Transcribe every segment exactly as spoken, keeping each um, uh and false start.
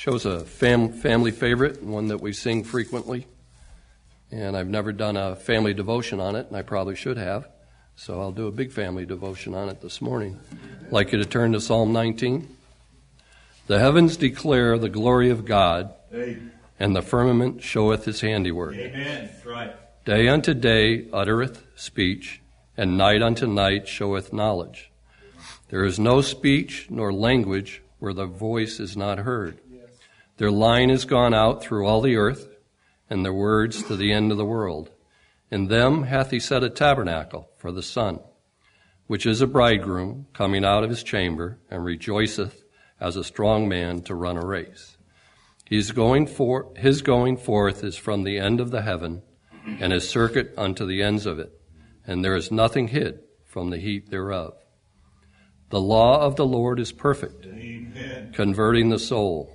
Chose a fam- family favorite, one that we sing frequently. And I've never done a family devotion on it, and I probably should have. So I'll do a big family devotion on it this morning. I'd like you to turn to Psalm nineteen. The heavens declare the glory of God, and the firmament showeth his handiwork. Amen. That's right. Day unto day uttereth speech, and night unto night showeth knowledge. There is no speech nor language where the voice is not heard. Their line is gone out through all the earth, and their words to the end of the world. In them hath he set a tabernacle for the sun, which is a bridegroom coming out of his chamber, and rejoiceth as a strong man to run a race. His going for, his going forth is from the end of the heaven, and his circuit unto the ends of it, and there is nothing hid from the heat thereof. The law of the Lord is perfect, Amen. Converting the soul.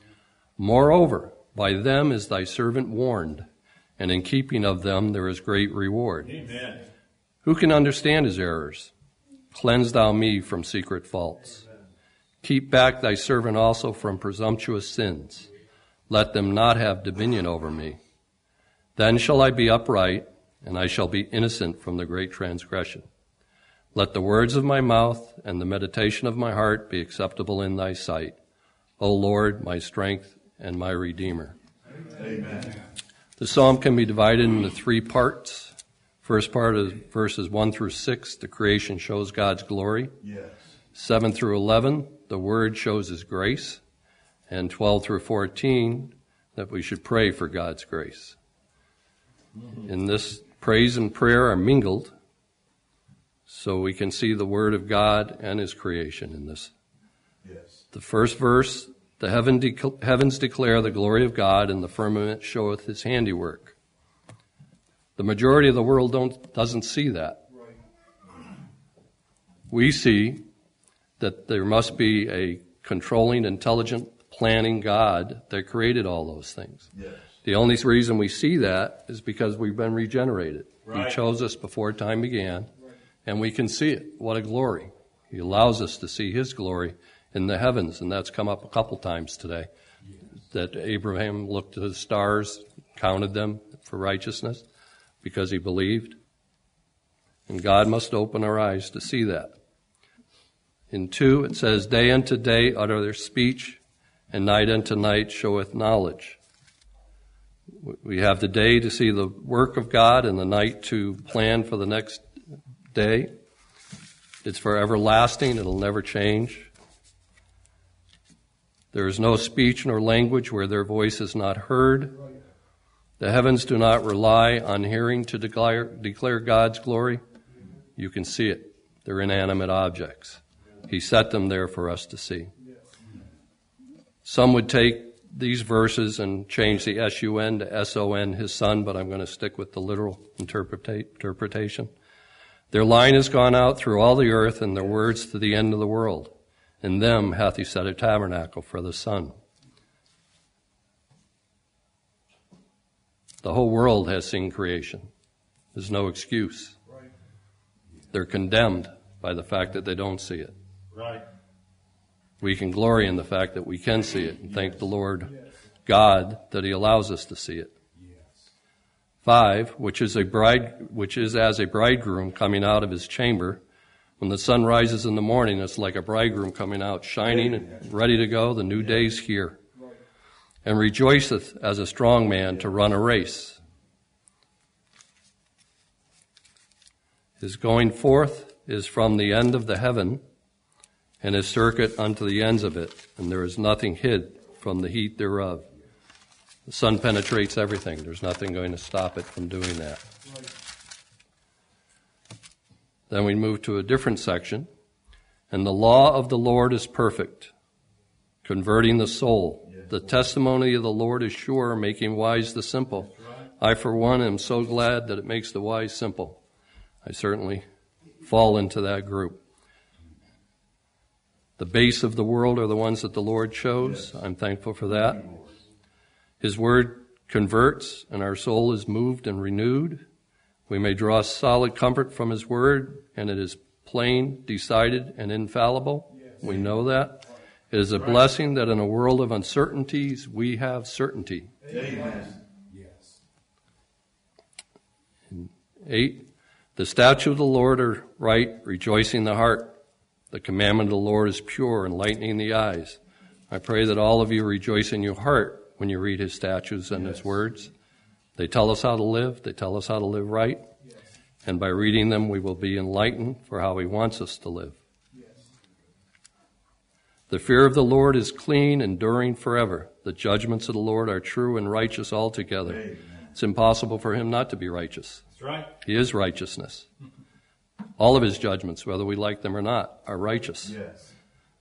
Moreover, by them is thy servant warned, and in keeping of them there is great reward. Amen. Who can understand his errors? Cleanse thou me from secret faults. Amen. Keep back thy servant also from presumptuous sins. Let them not have dominion over me. Then shall I be upright, and I shall be innocent from the great transgression. Let the words of my mouth and the meditation of my heart be acceptable in thy sight, O Lord, my strength and my Redeemer. Amen. The psalm can be divided into three parts. First part is verses one through six, the creation shows God's glory. Yes. seven through eleven, the word shows his grace. And twelve through fourteen, that we should pray for God's grace. In this, praise and prayer are mingled, so we can see the word of God and his creation in this. Yes. The first verse, The heaven de- heavens declare the glory of God, and the firmament showeth his handiwork. The majority of the world don't, doesn't see that. Right. We see that there must be a controlling, intelligent, planning God that created all those things. Yes. The only reason we see that is because we've been regenerated. Right. He chose us before time began, right. And we can see it. What a glory. He allows us to see his glory in the heavens, and that's come up a couple times today, that Abraham looked to the stars, counted them for righteousness because he believed. And God must open our eyes to see that. In two, it says, Day unto day utter their speech, and night unto night showeth knowledge. We have the day to see the work of God, and the night to plan for the next day. It's forever lasting. It'll never change. There is no speech nor language where their voice is not heard. The heavens do not rely on hearing to declare, declare God's glory. You can see it. They're inanimate objects. He set them there for us to see. Some would take these verses and change the S U N to S O N, his son, but I'm going to stick with the literal interpretation. Their line has gone out through all the earth, and their words to the end of the world. In them hath he set a tabernacle for the sun. The whole world has seen creation. There's no excuse. Right. They're condemned by the fact that they don't see it. Right. We can glory in the fact that we can see it, and yes. Thank the Lord yes. God that he allows us to see it. Yes. Five, which is a bride, which is as a bridegroom coming out of his chamber. When the sun rises in the morning, it's like a bridegroom coming out, shining and ready to go. The new day's here. And rejoiceth as a strong man to run a race. His going forth is from the end of the heaven, and his circuit unto the ends of it, and there is nothing hid from the heat thereof. The sun penetrates everything. There's nothing going to stop it from doing that. Then we move to a different section. And the law of the Lord is perfect, converting the soul. The testimony of the Lord is sure, making wise the simple. I, for one, am so glad that it makes the wise simple. I certainly fall into that group. The base of the world are the ones that the Lord chose. I'm thankful for that. His word converts, and our soul is moved and renewed. We may draw solid comfort from his word, and it is plain, decided, and infallible. We know that. It is a blessing that in a world of uncertainties, we have certainty. Amen. Yes. Eight, the statutes of the Lord are right, rejoicing the heart. The commandment of the Lord is pure, enlightening the eyes. I pray that all of you rejoice in your heart when you read his statutes and yes. his words. They tell us how to live. They tell us how to live right. Yes. And by reading them, we will be enlightened for how he wants us to live. The fear of the Lord is clean, enduring forever. The judgments of the Lord are true and righteous altogether. Amen. It's impossible for him not to be righteous. That's right. He is righteousness. All of his judgments, whether we like them or not, are righteous. Yes.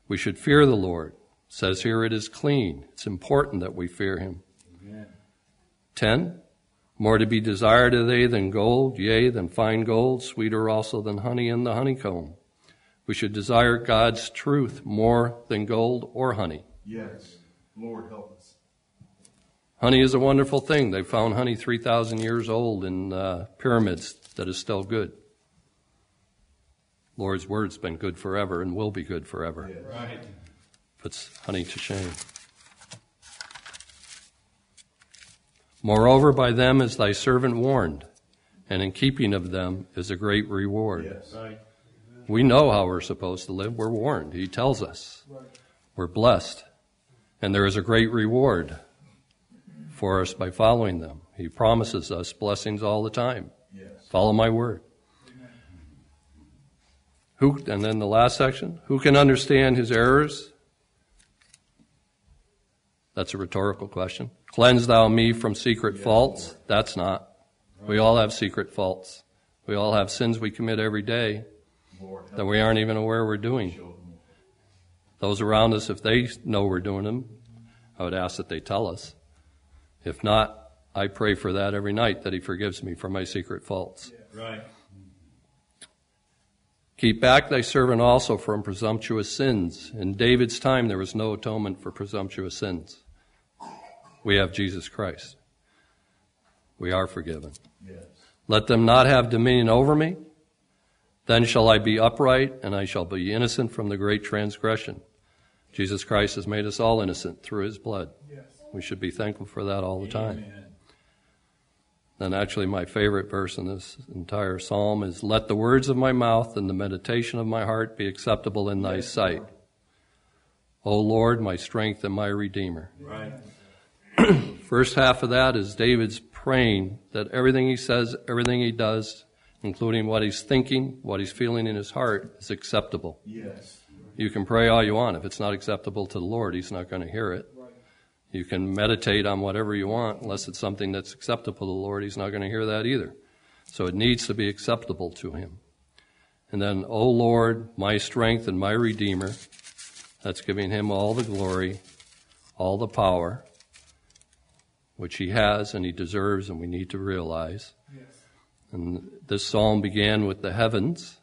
We should fear the Lord. It says here it is clean. It's important that we fear him. Amen. Ten, more to be desired are they than gold, yea, than fine gold, sweeter also than honey in the honeycomb. We should desire God's truth more than gold or honey. Yes. Lord, help us. Honey is a wonderful thing. They found honey three thousand years old in uh, pyramids that is still good. Lord's word's been good forever and will be good forever. Yes. Right. Puts honey to shame. Moreover, by them is thy servant warned, and in keeping of them is a great reward. Yes. Right. We know how we're supposed to live. We're warned. He tells us. We're blessed. And there is a great reward for us by following them. He promises us blessings all the time. Yes. Follow my word. Who? And then the last section, who can understand his errors? That's a rhetorical question. Cleanse thou me from secret yes, faults. Lord. That's not. Right. We all have secret faults. We all have sins we commit every day that we aren't even aware we're doing. Those around us, if they know we're doing them, I would ask that they tell us. If not, I pray for that every night, that he forgives me for my secret faults. Yeah, right. Keep back thy servant also from presumptuous sins. In David's time, there was no atonement for presumptuous sins. We have Jesus Christ. We are forgiven. Yes. Let them not have dominion over me. Then shall I be upright, and I shall be innocent from the great transgression. Jesus Christ has made us all innocent through his blood. Yes. We should be thankful for that all the Amen. Time. And actually my favorite verse in this entire psalm is, let the words of my mouth and the meditation of my heart be acceptable in thy sight. O Lord, my strength and my redeemer. Right. First half of that is David's praying that everything he says, everything he does, including what he's thinking, what he's feeling in his heart, is acceptable. Yes. You can pray all you want. If it's not acceptable to the Lord, he's not going to hear it. Right. You can meditate on whatever you want, unless it's something that's acceptable to the Lord, he's not going to hear that either. So it needs to be acceptable to him. And then, O Lord, my strength and my redeemer, that's giving him all the glory, all the power, which he has and he deserves and we need to realize. Yes. And this psalm began with the heavens,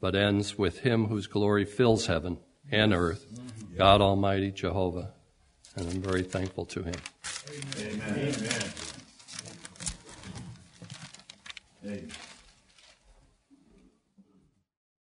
but ends with him whose glory fills heaven and earth, God Almighty Jehovah. And I'm very thankful to him. Amen. Amen. Amen.